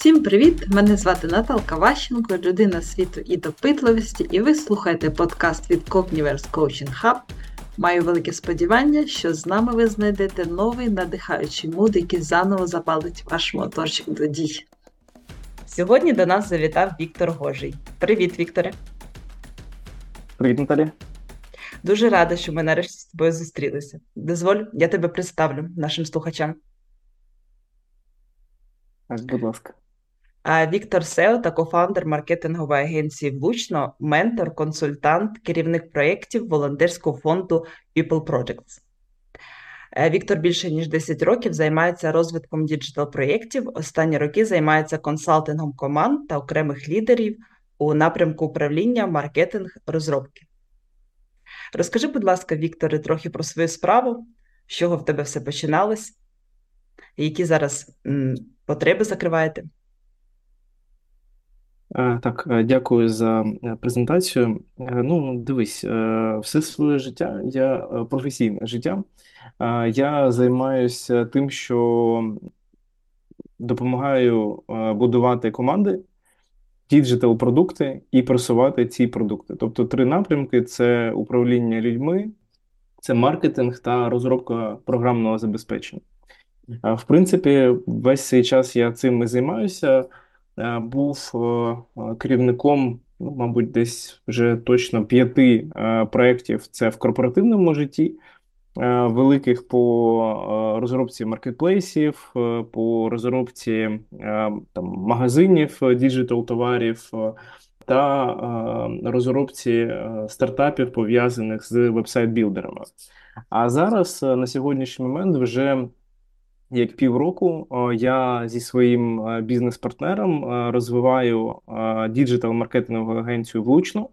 Всім привіт! Мене звати Наталка Ващенко, людина світу і допитливості, і ви слухаєте подкаст від Cogniverse Coaching Hub. Маю велике сподівання, що з нами ви знайдете новий надихаючий муд, який заново запалить ваш моторчик до дій. Сьогодні до нас завітав Віктор Гожий. Привіт, Вікторе! Привіт, Наталі! Дуже рада, що ми нарешті з тобою зустрілися. Дозволь, я тебе представлю нашим слухачам. Будь ласка. Віктор – СЕО та кофаундер маркетингової агенції «Вучно», ментор, консультант, керівник проєктів волонтерського фонду People Projects. Віктор більше ніж 10 років займається розвитком діджитал-проєктів, останні роки займається консалтингом команд та окремих лідерів у напрямку управління, маркетинг, розробки. Розкажи, будь ласка, Вікторе, трохи про свою справу, з чого в тебе все починалось, які зараз потреби закриваєте. Так, дякую за презентацію. Ну, дивись, все своє життя, я професійне життя, я займаюся тим, що допомагаю будувати команди, діджитал-продукти і просувати ці продукти. Тобто 3 напрямки – це управління людьми, це маркетинг та розробка програмного забезпечення. В принципі, весь цей час я цим і займаюся. Був керівником, мабуть, десь вже точно 5 проєктів. Це в корпоративному житті, великих по розробці маркетплейсів, по розробці там, магазинів, діджитал-товарів та розробці стартапів, пов'язаних з вебсайт-білдерами. А зараз, на сьогоднішній момент, вже як півроку я зі своїм бізнес-партнером розвиваю діджитал-маркетингову агенцію «Вучно».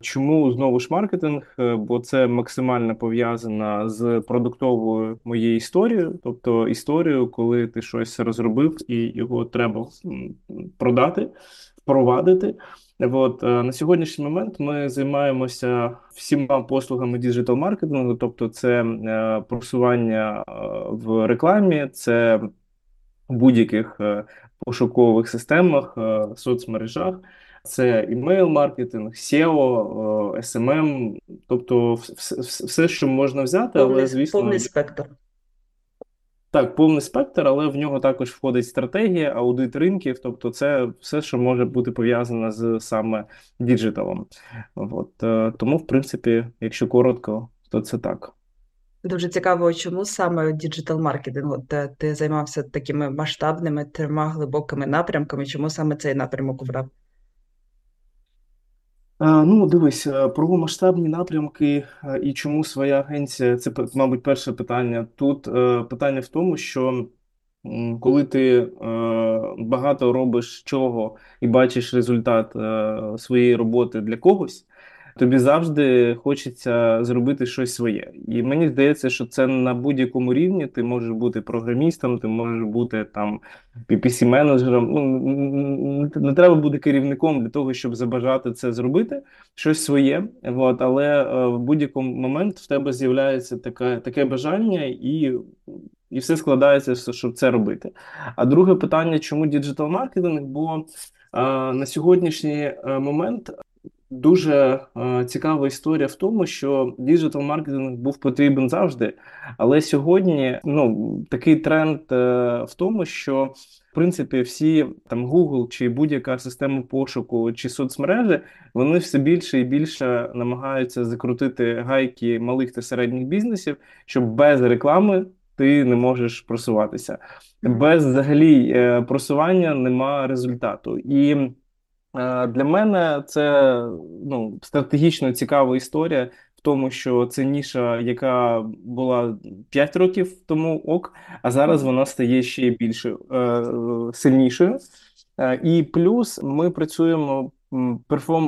Чому знову ж маркетинг? Бо це максимально пов'язано з продуктовою моєю історією, тобто історією, коли ти щось розробив і його треба продати, впровадити. От, на сьогоднішній момент ми займаємося всіма послугами діджитал-маркетингу, тобто це просування в рекламі, це в будь-яких пошукових системах, соцмережах, це імейл-маркетинг, SEO, SMM, тобто все, що можна взяти, повний, але, звісно... Повний спектр. Так, повний спектр, але в нього також входить стратегія, аудит ринків, тобто це все, що може бути пов'язано з саме діджиталом. От, тому, в принципі, якщо коротко, то це так. Дуже цікаво, чому саме діджитал-маркетинг? Ти займався такими масштабними, 3 глибокими напрямками, чому саме цей напрямок обрав? Ну, дивись, про масштабні напрямки і чому своя агенція, це, мабуть, перше питання. Тут питання в тому, що коли ти багато робиш чого і бачиш результат своєї роботи для когось, тобі завжди хочеться зробити щось своє. І мені здається, що це на будь-якому рівні. Ти можеш бути програмістом, ти можеш бути там PPC-менеджером. Ну, не треба бути керівником для того, щоб забажати це зробити, щось своє. От. Але в будь-якому момент в тебе з'являється таке бажання і все складається, щоб це робити. А друге питання, чому діджитал-маркетинг? Бо на сьогоднішній момент... Дуже цікава історія в тому, що діджитал-маркетинг був потрібен завжди, але сьогодні такий тренд в тому, що в принципі всі там Google чи будь-яка система пошуку чи соцмережі, вони все більше і більше намагаються закрутити гайки малих та середніх бізнесів, щоб без реклами ти не можеш просуватися. Без взагалі просування нема результату. І для мене це стратегічно цікава історія в тому, що це ніша, яка була 5 років тому, а зараз вона стає ще більш сильнішою. І плюс ми працюємо,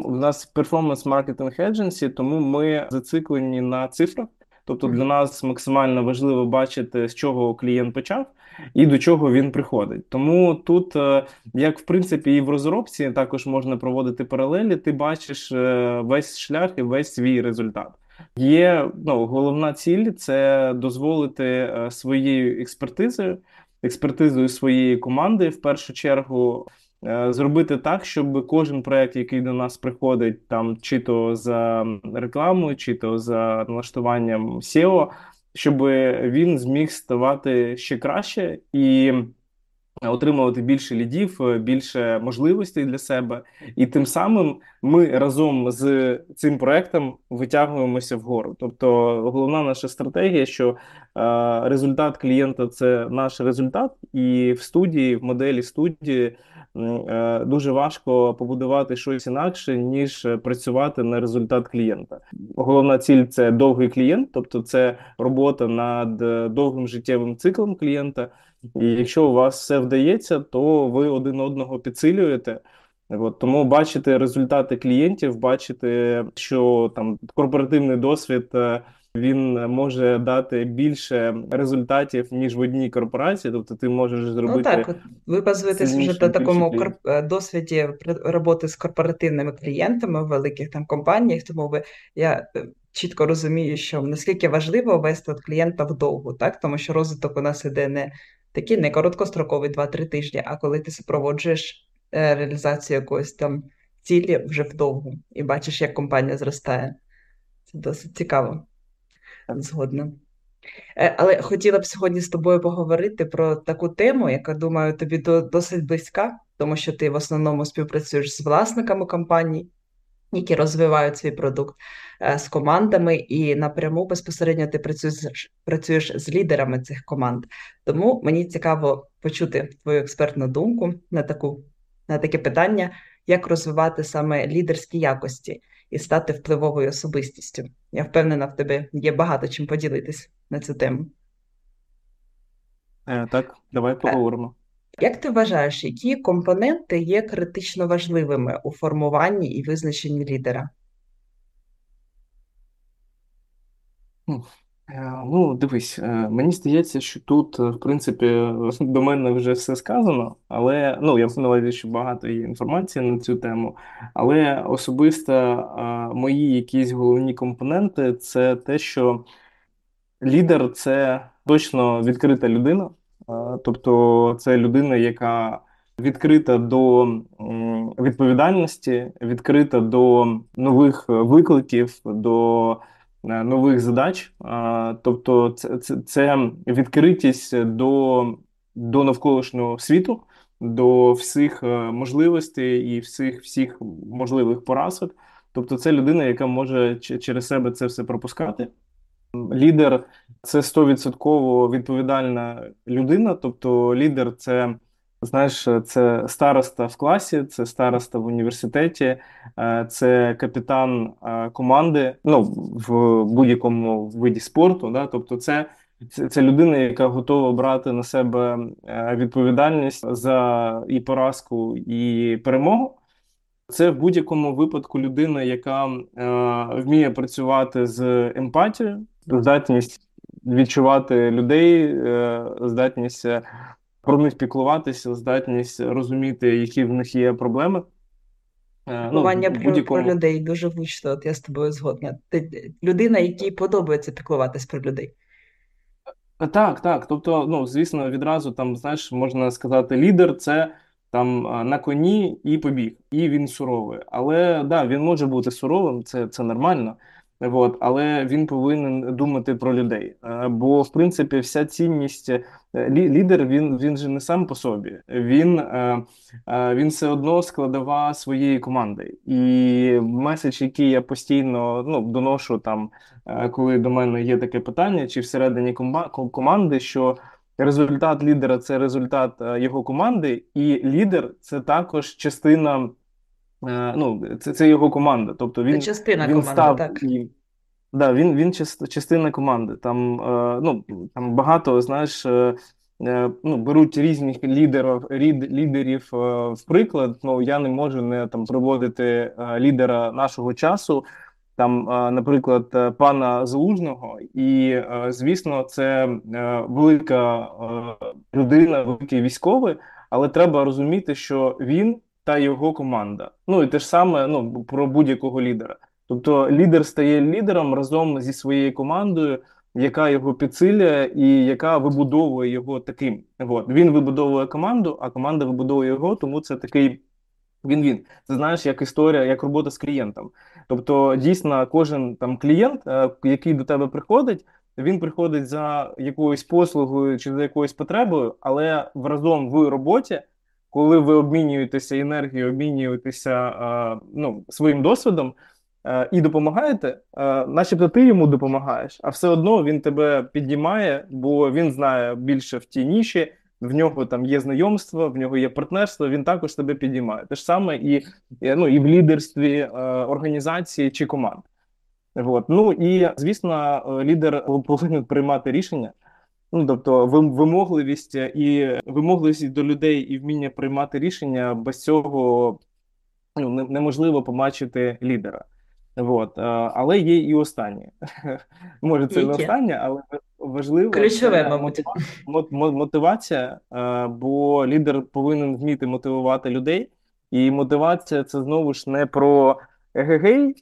у нас перформанс-маркетинг едженсі, тому ми зациклені на цифрах. Тобто для нас максимально важливо бачити, з чого клієнт почав і до чого він приходить. Тому тут, як в принципі і в розробці, також можна проводити паралелі, ти бачиш весь шлях і весь свій результат. Є, головна ціль – це дозволити своєю експертизою своєї команди, в першу чергу, зробити так, щоб кожен проєкт, який до нас приходить, там, чи то за рекламою, чи то за налаштуванням SEO, щоб він зміг ставати ще краще і отримувати більше лідів, більше можливостей для себе. І тим самим ми разом з цим проектом витягуємося вгору. Тобто головна наша стратегія, що результат клієнта – це наш результат. І в студії, в моделі студії дуже важко побудувати щось інакше, ніж працювати на результат клієнта. Головна ціль – це довгий клієнт, тобто це робота над довгим життєвим циклом клієнта. І якщо у вас все вдається, то ви один одного підсилюєте. Тому бачити результати клієнтів, бачити, що там корпоративний досвід, він може дати більше результатів, ніж в одній корпорації. Тобто ти можеш зробити... ви базуєтесь вже на такому досвіді роботи з корпоративними клієнтами в великих там компаніях, тому я чітко розумію, що наскільки важливо вести клієнта вдовго, так? Тому що розвиток у нас іде не такий не короткостроковий 2-3 тижні, а коли ти супроводжуєш реалізацію якоїсь там цілі вже вдовго і бачиш, як компанія зростає. Це досить цікаво. Згодна. Але хотіла б сьогодні з тобою поговорити про таку тему, яка, думаю, тобі досить близька, тому що ти в основному співпрацюєш з власниками компаній, які розвивають свій продукт, з командами, і напряму безпосередньо ти працюєш з лідерами цих команд. Тому мені цікаво почути твою експертну думку на таке питання, як розвивати саме лідерські якості і стати впливовою особистістю. Я впевнена, в тебе є багато чим поділитись на цю тему. Так, давай поговоримо. Як ти вважаєш, які компоненти є критично важливими у формуванні і визначенні лідера? Дивись, мені здається, що тут, в принципі, до мене вже все сказано, але, я впевнений, що багато є інформації на цю тему, але особисто мої якісь головні компоненти – це те, що лідер – це точно відкрита людина, тобто це людина, яка відкрита до відповідальності, відкрита до нових викликів, до нових задач, тобто це відкритість до навколишнього світу, до всіх можливостей і всіх можливих поразок. Тобто це людина, яка може через себе це все пропускати. Лідер – це 100% відповідальна людина, тобто лідер – це, знаєш, це староста в класі, це староста в університеті, це капітан команди, в будь-якому виді спорту, да? Тобто це людина, яка готова брати на себе відповідальність за і поразку, і перемогу. Це в будь-якому випадку людина, яка вміє працювати з емпатією, здатність відчувати людей, здатність про них піклуватися, здатність розуміти, які в них є проблеми. Піклування про людей дуже вучно, я з тобою згодна. Ти людина, якій подобається піклуватись про людей. Так. Тобто, звісно, відразу там, знаєш, можна сказати, лідер – це там на коні і побіг, і він суровий. Але, да, він може бути суровим, це нормально. Але він повинен думати про людей, бо, в принципі, вся цінність, лідер, він же не сам по собі, він все одно складова своєї команди. І меседж, який я постійно доношу, там, коли до мене є таке питання, чи всередині команди, що результат лідера – це результат його команди, і лідер – це також частина, це його команда, тобто він частина команди, так. Да, він частина команди. Там багато, знаєш, беруть різних лідерів в приклад. Я не можу не там приводити лідера нашого часу, там, наприклад, пана Залужного, і, звісно, це велика людина, великий військовий, але треба розуміти, що він та його команда. І те ж саме про будь-якого лідера. Тобто лідер стає лідером разом зі своєю командою, яка його підсилює і яка вибудовує його таким. От. Він вибудовує команду, а команда вибудовує його, тому це такий він-він. Це, знаєш, як історія, як робота з клієнтом. Тобто, дійсно, кожен там клієнт, який до тебе приходить, він приходить за якоюсь послугою чи за якоюсь потребою, але разом в роботі, коли ви обмінюєтеся енергією, обмінюєтеся своїм досвідом, і допомагаєте, начебто ти йому допомагаєш, а все одно він тебе піднімає, бо він знає більше в тій ніші, в нього там є знайомство, в нього є партнерство, він також тебе піднімає. Те ж саме і в лідерстві організації чи команд. От. Ну і, звісно, лідер повинен приймати рішення, тобто вимогливість до людей і вміння приймати рішення, без цього неможливо побачити лідера. От. Але є і останнє. Може, це не останнє, але важливо. Ключове, мотивація, бо лідер повинен вміти мотивувати людей. І мотивація – це, знову ж, не про егегей,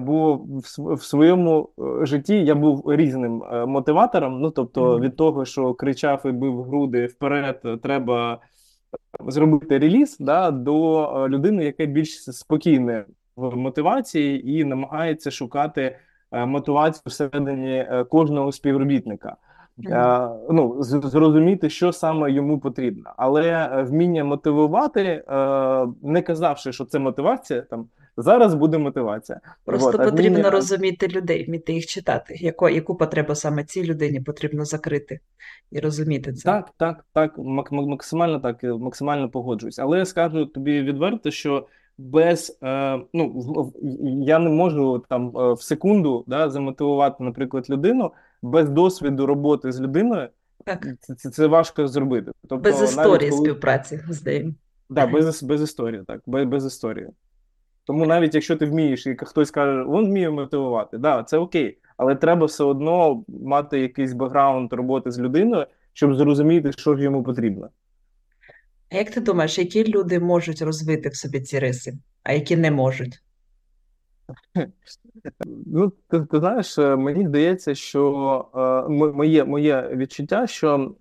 бо в своєму житті я був різним мотиватором. Тобто від того, що кричав і бив груди вперед, треба зробити реліз, до людини, яка більш спокійна в мотивації і намагається шукати мотивацію всередині кожного співробітника. Зрозуміти, що саме йому потрібно. Але вміння мотивувати, не казавши, що це мотивація, там зараз буде мотивація. Просто потрібно розуміти людей, вміти їх читати, яку потребу саме цій людині потрібно закрити і розуміти це. Так, максимально погоджуюсь. Але скажу тобі відверто, що без, я не можу там в секунду замотивувати, наприклад, людину, без досвіду роботи з людиною, це важко зробити. Тобто, без історії співпраці, здаємо. Так, без історії. Тому навіть якщо ти вмієш, і хтось каже, він вміє мотивувати, це окей, але треба все одно мати якийсь бекграунд роботи з людиною, щоб зрозуміти, що ж йому потрібно. А як ти думаєш, які люди можуть розвити в собі ці риси, а які не можуть? Ти знаєш, мені здається, що моє відчуття, що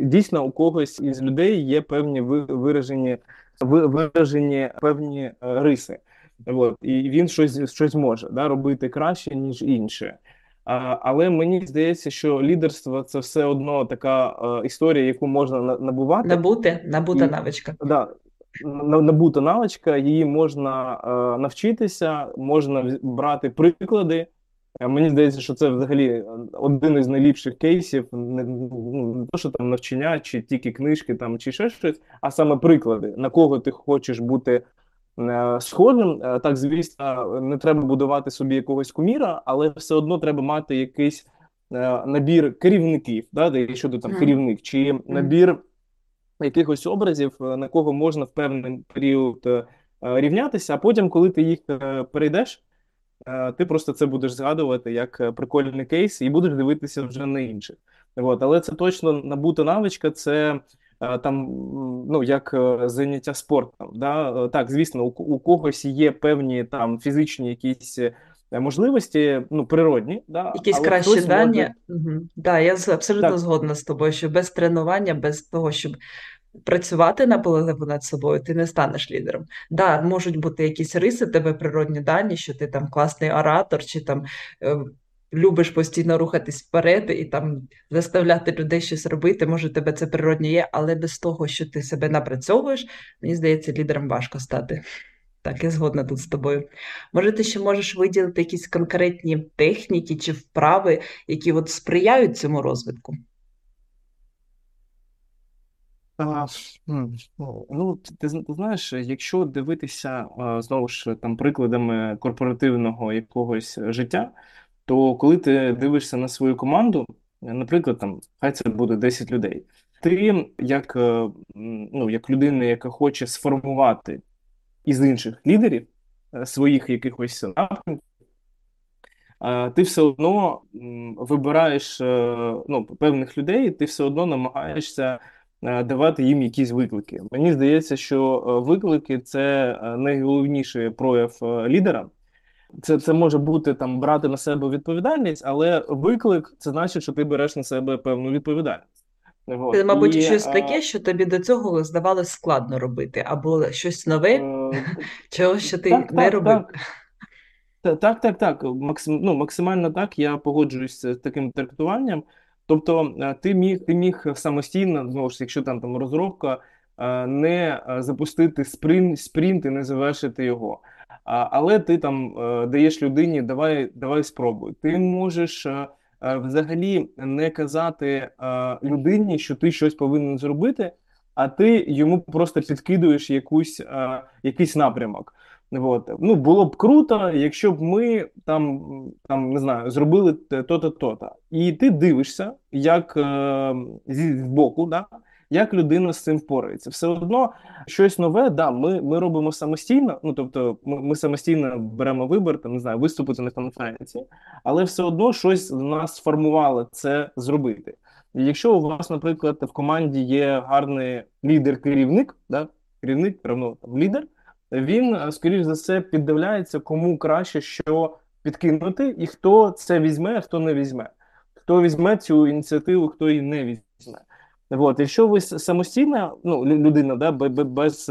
дійсно у когось із людей є певні виражені певні риси. І він щось може робити краще, ніж інше. Але мені здається, що лідерство – це все одно така історія, яку можна набувати. Набута навичка. Так, набута навичка, її можна навчитися, можна брати приклади. Мені здається, що це взагалі один із найліпших кейсів, не то, що там навчання, чи тільки книжки, там, чи ще щось, а саме приклади, на кого ти хочеш бути схожим. Так, звісно, не треба будувати собі якогось куміра, але все одно треба мати якийсь набір керівників, якщо ти там керівник, чи набір якихось образів, на кого можна в певний період рівнятися, а потім, коли ти їх перейдеш, ти просто це будеш згадувати як прикольний кейс і будеш дивитися вже на інших. Але це точно набута навичка, це там, як заняття спортом. Так, звісно, у когось є певні там фізичні якісь можливості, природні. Якісь кращі дані. Я абсолютно згодна з тобою, що без тренування, без того, щоб працювати наполегливо над собою, ти не станеш лідером. Можуть бути якісь риси, тебе природні дані, що ти там класний оратор, чи там любиш постійно рухатись вперед і там заставляти людей щось робити, може тебе це природні є, але без того, що ти себе напрацьовуєш, мені здається, лідером важко стати. Так, я згодна тут з тобою. Може, ти ще можеш виділити якісь конкретні техніки чи вправи, які сприяють цьому розвитку? Ти знаєш, якщо дивитися, знову ж, там, прикладами корпоративного якогось життя, то коли ти дивишся на свою команду, наприклад, там, хай це буде 10 людей, ти, як людина, яка хоче сформувати із інших лідерів своїх якихось напрямків, ти все одно вибираєш певних людей, ти все одно намагаєшся давати їм якісь виклики. Мені здається, що виклики – це найголовніший прояв лідера, Це може бути там брати на себе відповідальність, але виклик – це значить, що ти береш на себе певну відповідальність. Це, мабуть, щось таке, що тобі до цього здавалося складно робити, або щось нове, чого що ти не робив. Так. Максимально так, я погоджуюсь з таким трактуванням. Тобто ти міг самостійно, знову ж, якщо там розробка, не запустити спринт і не завершити його. Але ти там даєш людині, давай спробуй. Ти можеш взагалі не казати людині, що ти щось повинен зробити, а ти йому просто підкидуєш якийсь напрямок. От. Було б круто, якщо б ми там не знаю, зробили то-то, то-то. І ти дивишся, як збоку, да? Як людина з цим впорається. Все одно щось нове, да, ми робимо самостійно, тобто ми самостійно беремо вибір, виступити на конференції, але все одно щось в нас сформувало це зробити. І якщо у вас, наприклад, в команді є гарний лідер-керівник, да? Керівник, правильно, лідер, він, скоріш за все, піддивляється, кому краще що підкинути, і хто це візьме, а хто не візьме. Хто візьме цю ініціативу, хто її не візьме. От, якщо ви самостійна людина, да, без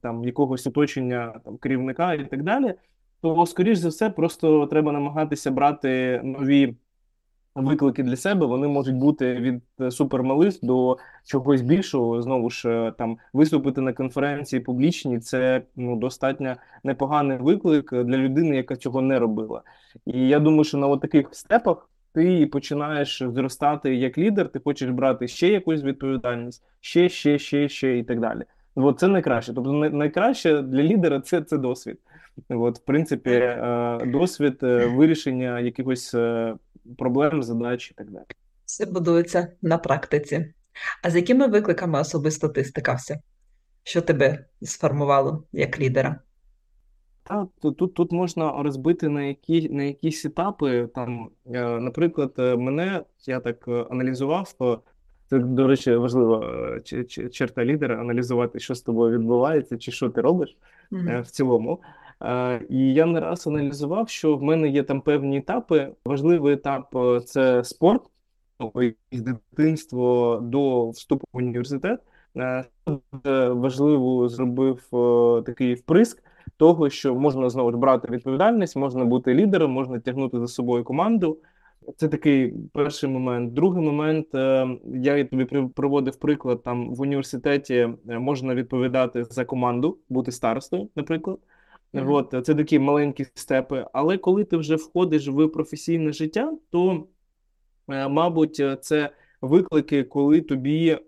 там, якогось оточення там, керівника і так далі, то, скоріш за все, просто треба намагатися брати нові виклики для себе. Вони можуть бути від супермалих до чогось більшого. Знову ж, там, виступити на конференції публічні – це достатньо непоганий виклик для людини, яка цього не робила. І я думаю, що на таких степах ти починаєш зростати як лідер, ти хочеш брати ще якусь відповідальність, ще і так далі. От це найкраще. Тобто найкраще для лідера – це досвід. От, в принципі, досвід вирішення якихось проблем, задач і так далі. Все будується на практиці. А з якими викликами особисто ти стикався? Що тебе сформувало як лідера? Тут можна розбити на якісь етапи. Там, наприклад, я так аналізував, це, до речі, важлива черта лідера – аналізувати, що з тобою відбувається, чи що ти робиш в цілому. І я не раз аналізував, що в мене є там певні етапи. Важливий етап – це спорт, з дитинства до вступу в університет. Важливо зробив такий вприск того, що можна знову брати відповідальність, можна бути лідером, можна тягнути за собою команду. Це такий перший момент. Другий момент, я тобі приводив приклад, там в університеті можна відповідати за команду, бути старостою, наприклад. Mm-hmm. От, це такі маленькі степи. Але коли ти вже входиш в професійне життя, то, мабуть, це виклики, коли тобі,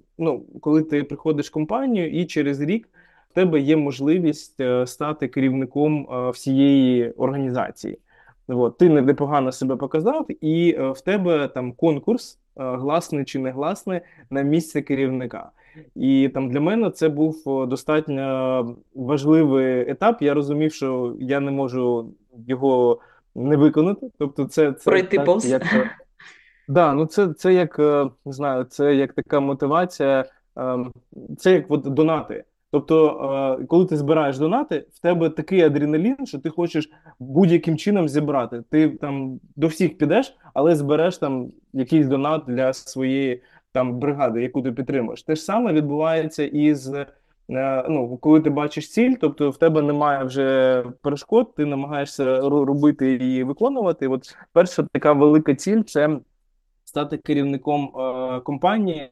коли ти приходиш в компанію і через рік в тебе є можливість стати керівником всієї організації. От, ти непогано себе показав, і в тебе там конкурс, гласний чи негласний, на місце керівника. І там для мене це був достатньо важливий етап. Я розумів, що я не можу його не виконати. Тобто це пройти повз. Це як, не знаю, це як така мотивація, це як донати. Тобто, коли ти збираєш донати, в тебе такий адреналін, що ти хочеш будь-яким чином зібрати. Ти там до всіх підеш, але збереш там якийсь донат для своєї там бригади, яку ти підтримуєш. Те ж саме відбувається і з, коли ти бачиш ціль, тобто в тебе немає вже перешкод, ти намагаєшся робити і виконувати. От перша така велика ціль – це стати керівником компанії,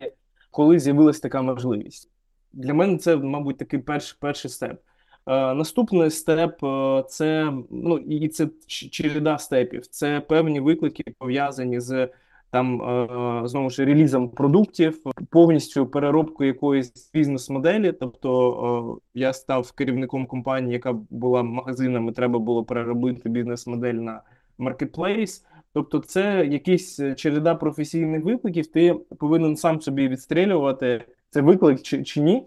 коли з'явилась така можливість. Для мене це, мабуть, такий перший степ. Наступний степ – це, і це череда степів. Це певні виклики, пов'язані з, знову ж, релізом продуктів, повністю переробкою якоїсь бізнес-моделі. Тобто, я став керівником компанії, яка була магазинами, треба було переробити бізнес-модель на маркетплейс. Тобто, це якісь череда професійних викликів, ти повинен сам собі відстрілювати, це виклик чи ні,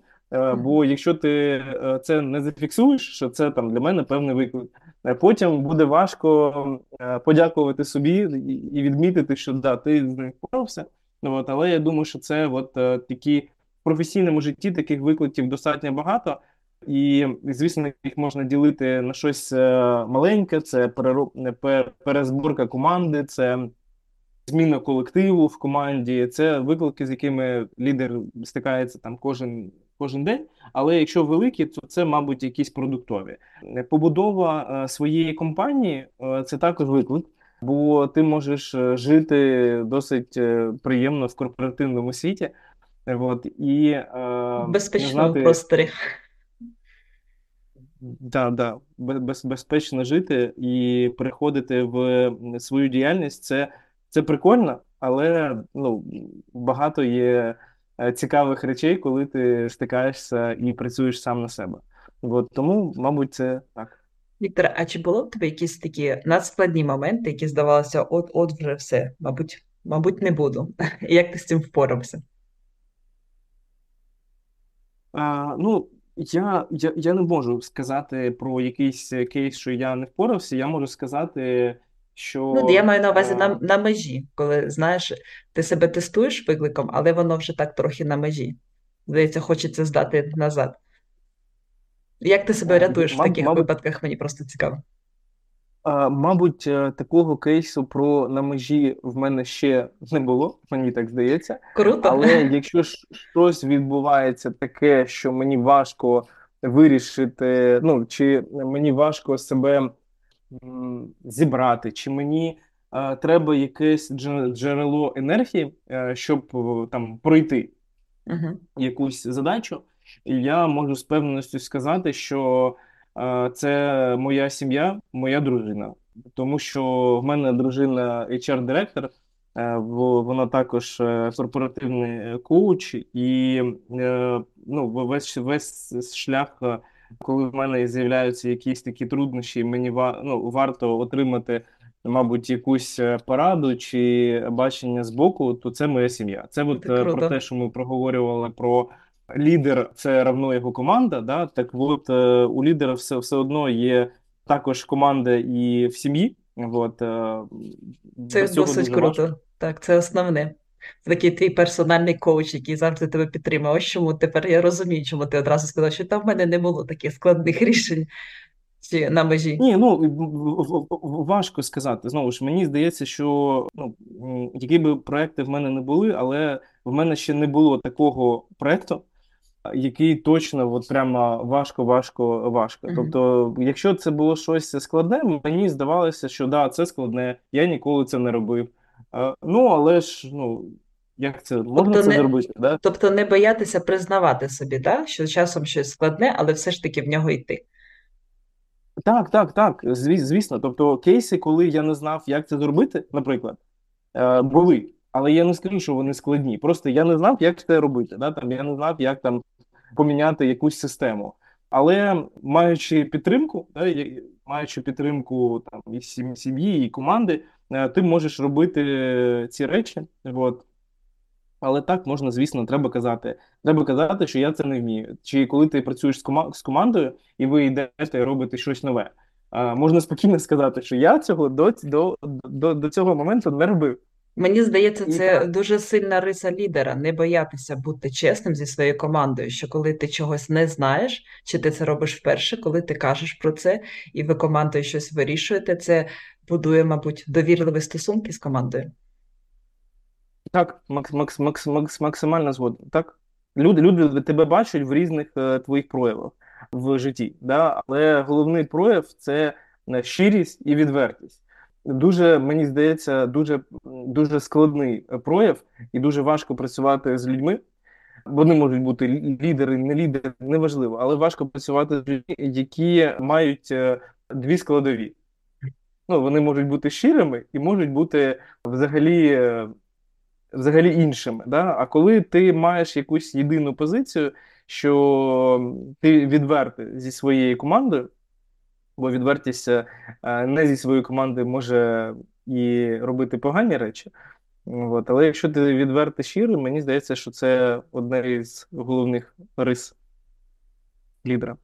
бо якщо ти це не зафіксуєш, що це для мене певний виклик, потім буде важко подякувати собі і відмітити, що да, ти з ним впорався. Але я думаю, що це такі в професійному житті таких викликів достатньо багато, І, звісно, їх можна ділити на щось маленьке, це перезбірка команди, це зміна колективу в команді, це виклики, з якими лідер стикається там кожен день, але якщо великі, то це, мабуть, якісь продуктові. Побудова своєї компанії – це також виклик, бо ти можеш жити досить приємно в корпоративному світі. От, і, безпечному просторі. Так, да, безпечно жити і переходити в свою діяльність – це прикольно, але багато є цікавих речей, коли ти стикаєшся і працюєш сам на себе. От, тому, мабуть, це так. Віктор, а чи було в тебе якісь такі надскладні моменти, які здавалося, от вже все, мабуть, не буду. Як ти з цим впорався? Я не можу сказати про якийсь кейс, що я не впорався. Я можу сказати, що... я маю на увазі на межі, коли, знаєш, ти себе тестуєш викликом, але воно вже так трохи на межі. Здається, хочеться здати назад. Як ти себе рятуєш в таких випадках? Мені просто цікаво. Мабуть, такого кейсу про на межі в мене ще не було, мені так здається. Круто. Але якщо щось відбувається таке, що мені важко вирішити, чи мені важко себе зібрати, чи мені треба якесь джерело енергії, щоб там пройти якусь задачу, я можу з певністю сказати, що це моя сім'я, моя дружина. Тому що в мене дружина HR-директор, вона також корпоративний коуч, і весь шлях, коли в мене з'являються якісь такі труднощі, мені варто отримати, мабуть, якусь пораду чи бачення збоку, то це моя сім'я. Це про те, що ми проговорювали про лідер – це равно його команда, да? Так от у лідера все одно є також команда і в сім'ї. От, це досить круто. Важко. Так, це основне. Це такий твій персональний коуч, який завжди тебе підтримує. Ось чому тепер я розумію, чому ти одразу сказав, що там в мене не було таких складних рішень на межі. Ні, важко сказати. Знову ж, мені здається, що які би проекти в мене не були, але в мене ще не було такого проекту, який точно прямо важко. Mm-hmm. Тобто, якщо це було щось складне, мені здавалося, що да, це складне, я ніколи це не робив. Як це? Можна це зробити? Да? Тобто не боятися признавати собі, да? Що часом щось складне, але все ж таки в нього йти. Так, звісно. Тобто кейси, коли я не знав, як це зробити, наприклад, були. Але я не скажу, що вони складні. Просто я не знав, як це робити. Да? Там, я не знав, як там поміняти якусь систему. Але маючи підтримку, там, і сім'ї, і команди, ти можеш робити ці речі. От. Але так можна, звісно, треба казати, що я це не вмію. Чи коли ти працюєш з командою, і ви йдете і робите щось нове. Можна спокійно сказати, що я цього до цього моменту не робив. Мені здається, це дуже сильна риса лідера, не боятися бути чесним зі своєю командою, що коли ти чогось не знаєш, чи ти це робиш вперше, коли ти кажеш про це, і ви командою щось вирішуєте, це будує, мабуть, довірливі стосунки з командою. Так, максимально згоден. Так? Люди тебе бачать в різних твоїх проявах в житті, да? Але головний прояв – це щирість і відвертість. Дуже, мені здається, дуже складний прояв і дуже важко працювати з людьми. Вони можуть бути лідери, не лідери, неважливо, але важко працювати з людьми, які мають дві складові. Вони можуть бути щирими і можуть бути взагалі іншими. Да? А коли ти маєш якусь єдину позицію, що ти відвертий зі своєю командою, бо відвертість не зі своєї команди може і робити погані речі. От. Але якщо ти відверто щирий, мені здається, що це одна із головних рис лідера.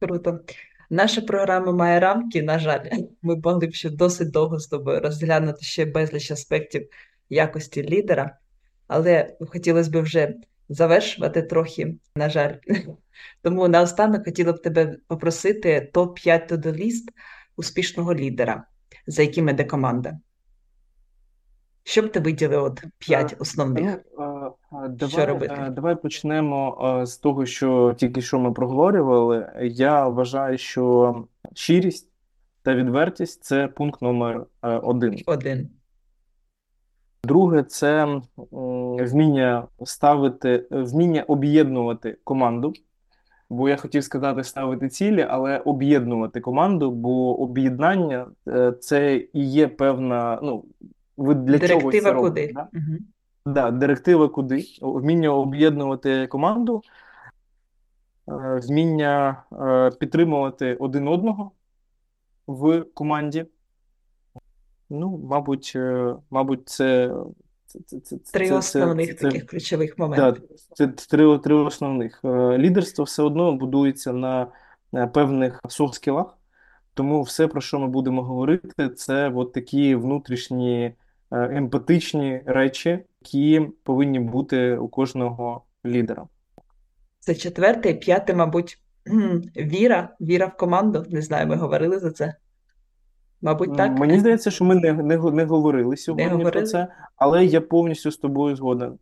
Круто. Наша програма має рамки, на жаль. Ми могли б ще досить довго з тобою розглянути ще безліч аспектів якості лідера. Але хотілося б вже завершувати трохи, на жаль. Тому наостанок хотіла б тебе попросити топ-5 тодоліст успішного лідера, за яким іде команда. Що б ти виділив от 5 основних? Давай почнемо з того, що тільки що ми проговорювали. Я вважаю, що щирість та відвертість – це пункт номер 1. Друге – це вміння об'єднувати команду. Бо я хотів сказати ставити цілі, але об'єднувати команду, бо об'єднання – це і є певна... директива куди. Так, да? Угу. Да, директива куди. Вміння об'єднувати команду, вміння підтримувати один одного в команді. Мабуть, це три основних таких ключових моменти. Да, це три основних. Лідерство все одно будується на певних софт-скілах, тому все, про що ми будемо говорити, це от такі внутрішні емпатичні речі, які повинні бути у кожного лідера. Це 4-й, 5-й, мабуть, віра в команду. Не знаю, ми говорили за це. Мабуть, так? Мені здається, що ми не говорили сьогодні про це, але я повністю з тобою згоден.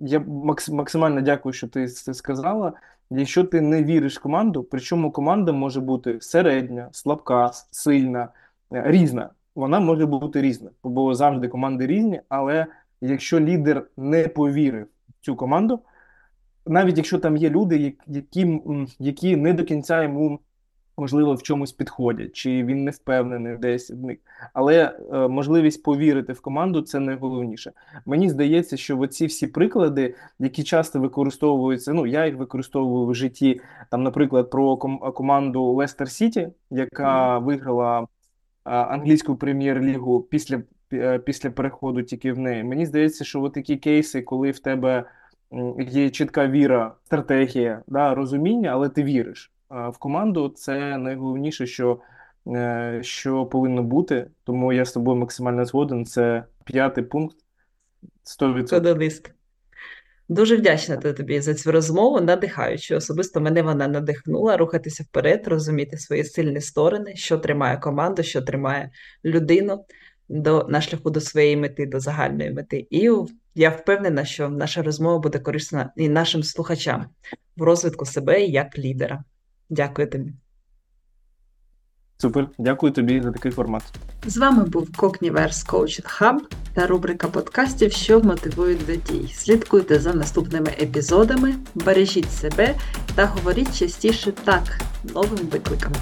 Я максимально дякую, що ти це сказала. Якщо ти не віриш в команду, причому команда може бути середня, слабка, сильна, різна. Вона може бути різна, бо завжди команди різні, але якщо лідер не повірив в цю команду, навіть якщо там є люди, які не до кінця йому, можливо, в чомусь підходять, чи він не впевнений десь в них. Але можливість повірити в команду – це найголовніше. Мені здається, що оці всі приклади, які часто використовуються, я їх використовую в житті, там, наприклад, про команду Лестер Сіті, яка виграла англійську прем'єр-лігу після переходу тільки в неї. Мені здається, що такі кейси, коли в тебе є чітка віра, стратегія, розуміння, але ти віриш в команду, це найголовніше, що повинно бути. Тому я з тобою максимально згоден. Це 5-й пункт. 100%. Дуже вдячна тобі за цю розмову, надихаючу. Особисто мене вона надихнула рухатися вперед, розуміти свої сильні сторони, що тримає команду, що тримає людину на шляху до своєї мети, до загальної мети. І я впевнена, що наша розмова буде корисна і нашим слухачам в розвитку себе як лідера. Дякую тобі. Супер. Дякую тобі за такий формат. З вами був Cogniverse Coaching Hub та рубрика подкастів, що мотивують до дій. Слідкуйте за наступними епізодами, бережіть себе та говоріть частіше «так» новим викликам.